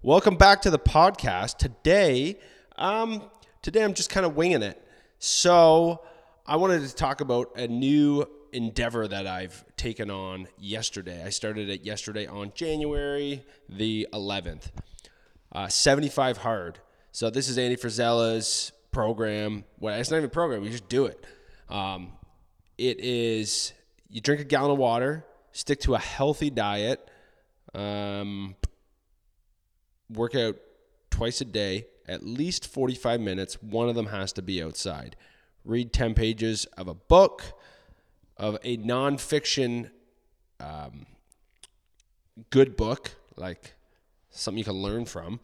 Welcome back to the podcast. Today I'm just kind of winging it. So I wanted to talk about a new endeavor that I've taken on yesterday. I started it yesterday on January the 11th, 75 Hard. So this is Andy Frizella's program. Well, it's not even a program. You just do it. It is, you drink a gallon of water, stick to a healthy diet, work out twice a day, at least 45 minutes. One of them has to be outside. Read 10 pages of a book, of a nonfiction good book, like something you can learn from.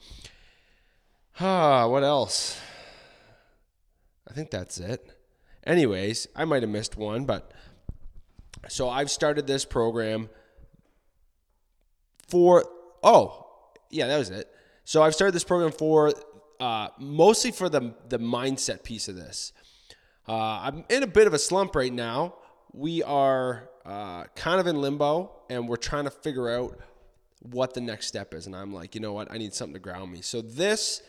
What else? I think that's it. Anyways, I might have missed one, but so I've started this program for, So I've started this program for mostly for the mindset piece of this. I'm in a bit of a slump right now. We are kind of in limbo, and we're trying to figure out what the next step is. And I'm like, you know what? I need something to ground me. So this,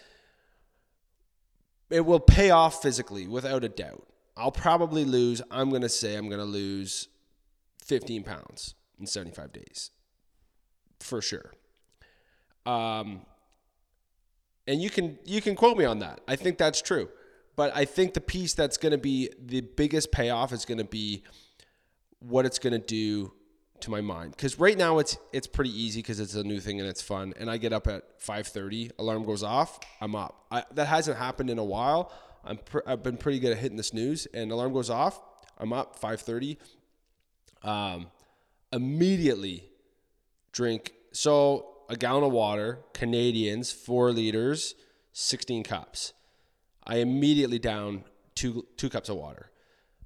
it will pay off physically without a doubt. I'll probably lose, I'm going to say I'm going to lose 15 pounds in 75 days for sure. And you can quote me on that. I think that's true. But I think the piece that's going to be the biggest payoff is going to be what it's going to do to my mind. Because right now it's pretty easy because it's a new thing and it's fun. And I get up at 5:30, alarm goes off, I'm up. That hasn't happened in a while. I've been pretty good at hitting the snooze, and alarm goes off, I'm up, 5:30. Immediately drink. So a gallon of water, Canadians, 4 liters, 16 cups. I immediately down two cups of water.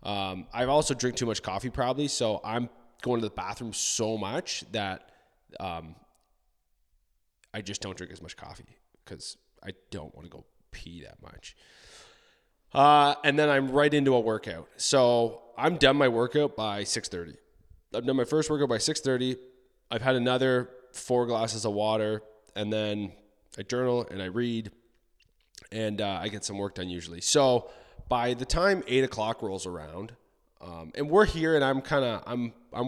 I've also drink too much coffee probably, so I'm going to the bathroom so much that I just don't drink as much coffee because I don't want to go pee that much. And then I'm right into a workout. So I'm done my workout by 6:30. I've done my first workout by 6:30. I've had another 4 glasses of water, and then I journal and I read, and I get some work done usually. So by the time 8 o'clock rolls around, and we're here, and I'm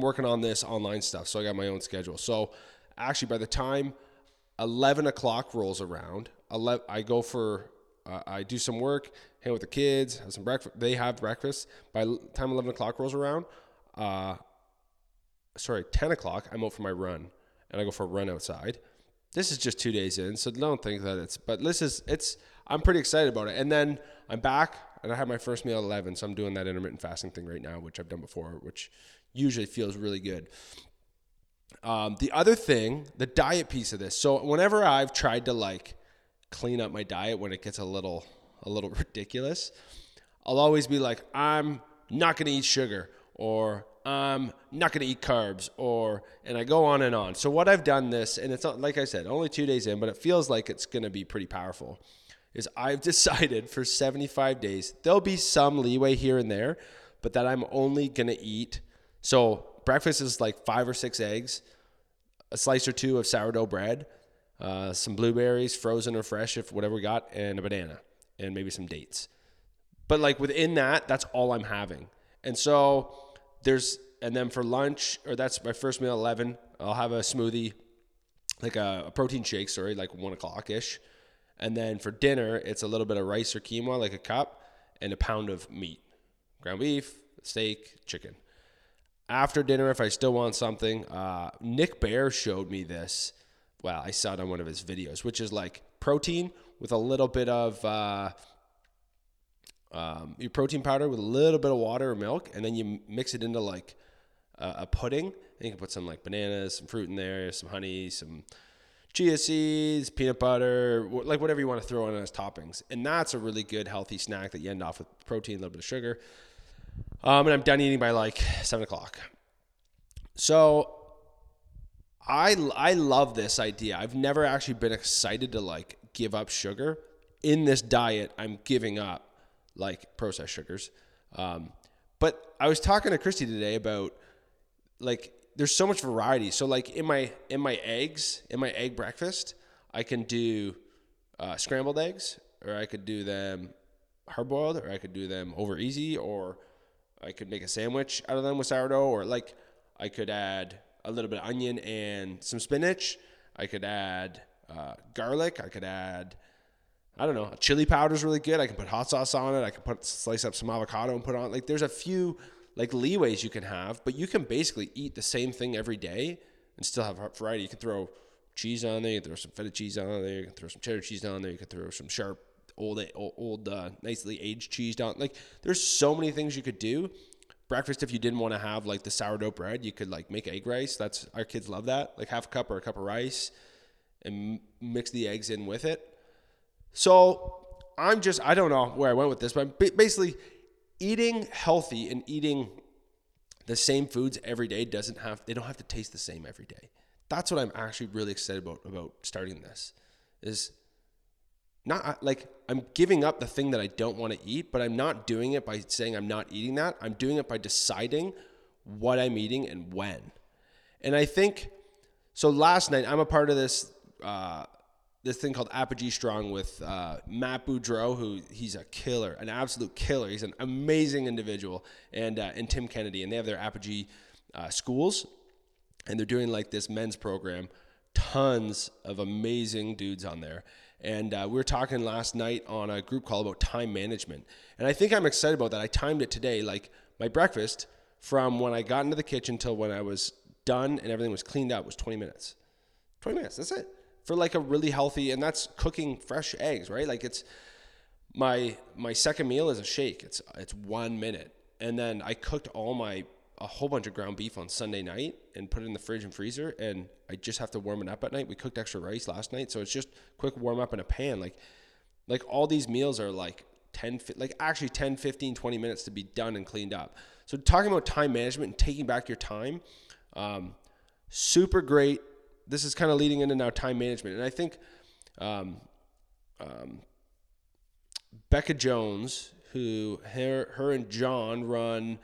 working on this online stuff, so I got my own schedule. So actually by the time 11 o'clock rolls around, I go for, I do some work, hang with the kids, have some breakfast. They have breakfast. By the time 11 o'clock rolls around, 10 o'clock, I'm out for my run. And I go for a run outside. This is just 2 days in, so don't think that I'm pretty excited about it. And then I'm back, and I have my first meal at 11, so I'm doing that intermittent fasting thing right now, which I've done before, which usually feels really good. The other thing, the diet piece of this. So whenever I've tried to like clean up my diet when it gets a little ridiculous, I'll always be like, I'm not going to eat sugar, or I'm not going to eat carbs, and I go on and on. So what I've done this, and it's not, like I said, only 2 days in, but it feels like it's going to be pretty powerful, is I've decided for 75 days, there'll be some leeway here and there, but that I'm only going to eat. So breakfast is like 5 or 6 eggs, a slice or two of sourdough bread, some blueberries, frozen or fresh, if whatever we got, and a banana and maybe some dates. But like within that, that's all I'm having. And so and then for lunch, or that's my first meal at 11, I'll have a smoothie, like a protein shake, like 1 o'clock-ish. And then for dinner, it's a little bit of rice or quinoa, like a cup, and a pound of meat, ground beef, steak, chicken. After dinner, if I still want something, Nick Bear showed me this. Well, I saw it on one of his videos, which is like protein with a little bit of... your protein powder with a little bit of water or milk, and then you mix it into like a pudding, and you can put some like bananas, some fruit in there, some honey, some chia seeds, peanut butter, like whatever you want to throw in as toppings. And that's a really good healthy snack that you end off with protein, a little bit of sugar. And I'm done eating by like 7 o'clock. So I love this idea. I've never actually been excited to like give up sugar. In this diet, I'm giving up like processed sugars. But I was talking to Christy today about like, there's so much variety. So like in my eggs, in my egg breakfast, I can do scrambled eggs, or I could do them hard-boiled, or I could do them over easy, or I could make a sandwich out of them with sourdough, or like I could add a little bit of onion and some spinach. I could add garlic. I could add, I don't know, chili powder is really good. I can put hot sauce on it. I can slice up some avocado and put on. Like there's a few like leeways you can have, but you can basically eat the same thing every day and still have variety. You can throw cheese on there. You can throw some feta cheese on there. You can throw some cheddar cheese on there. You can throw some sharp old nicely aged cheese down. Like there's so many things you could do. Breakfast, if you didn't want to have like the sourdough bread, you could like make egg rice. That's, our kids love that, like half a cup or a cup of rice and mix the eggs in with it. So I don't know where I went with this, but I'm basically eating healthy and eating the same foods every day they don't have to taste the same every day. That's what I'm actually really excited about starting this, is not like I'm giving up the thing that I don't want to eat, but I'm not doing it by saying I'm not eating that. I'm doing it by deciding what I'm eating and when. And I think, so last night, I'm a part of this thing called Apogee Strong with Matt Boudreaux, who he's a killer, an absolute killer. He's an amazing individual, and Tim Kennedy, and they have their Apogee schools, and they're doing like this men's program. Tons of amazing dudes on there. And we were talking last night on a group call about time management. And I think I'm excited about that. I timed it today, like my breakfast from when I got into the kitchen till when I was done and everything was cleaned up was 20 minutes. 20 minutes, that's it. For like a really healthy, and that's cooking fresh eggs, right? Like it's my second meal is a shake. It's 1 minute. And then I cooked a whole bunch of ground beef on Sunday night and put it in the fridge and freezer, and I just have to warm it up at night. We cooked extra rice last night, so it's just quick warm up in a pan. Like all these meals are like 10, 15, 20 minutes to be done and cleaned up. So talking about time management and taking back your time, super great. This is kind of leading into now time management. And I think Becca Jones, who her and John run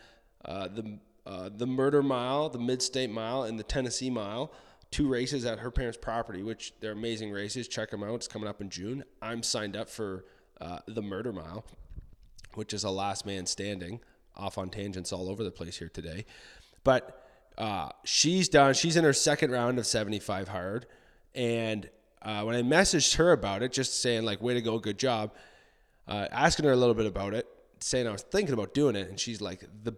the Murder Mile, the Mid State Mile, and the Tennessee Mile, 2 races at her parents' property, which they're amazing races. Check them out. It's coming up in June. I'm signed up for the Murder Mile, which is a last man standing. Off on tangents all over the place here today. But she's in her second round of 75 Hard. And when I messaged her about it, just saying like, way to go, good job, asking her a little bit about it, saying I was thinking about doing it. And she's like, the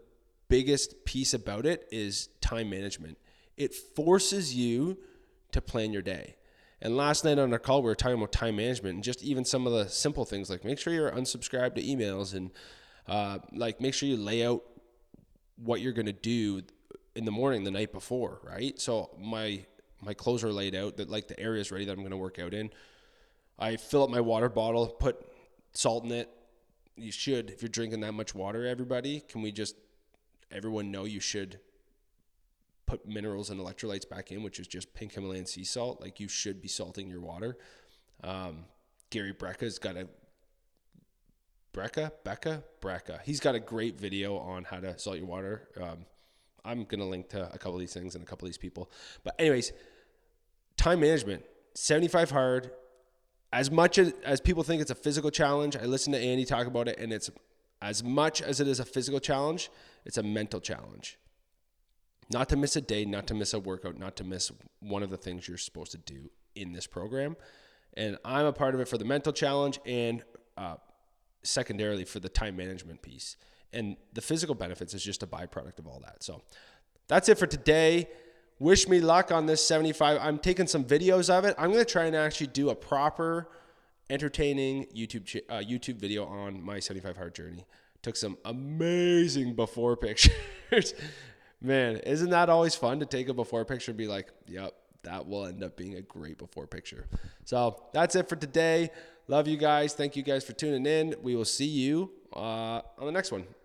biggest piece about it is time management. It forces you to plan your day. And last night on our call, we were talking about time management and just even some of the simple things, like make sure you're unsubscribed to emails, and like make sure you lay out what you're going to do in the morning the night before, right? So my clothes are laid out, that like the area is ready that I'm going to work out in. I fill up my water bottle, put salt in it. You should, if you're drinking that much water, everybody, everyone know you should put minerals and electrolytes back in, which is just pink Himalayan sea salt. Like you should be salting your water. Gary Brecka's got Becca. He's got a great video on how to salt your water. I'm going to link to a couple of these things and a couple of these people, but anyways, time management, 75 Hard, as much as people think it's a physical challenge. I listened to Andy talk about it, and it's, as much as it is a physical challenge, it's a mental challenge. Not to miss a day, not to miss a workout, not to miss one of the things you're supposed to do in this program. And I'm a part of it for the mental challenge and secondarily for the time management piece. And the physical benefits is just a byproduct of all that. So that's it for today. Wish me luck on this 75. I'm taking some videos of it. I'm going to try and actually do a proper entertaining YouTube video on my 75 Hard journey. Took some amazing before pictures. Man, isn't that always fun to take a before picture and be like, yep, that will end up being a great before picture. So that's it for today. Love you guys. Thank you guys for tuning in. We will see you on the next one.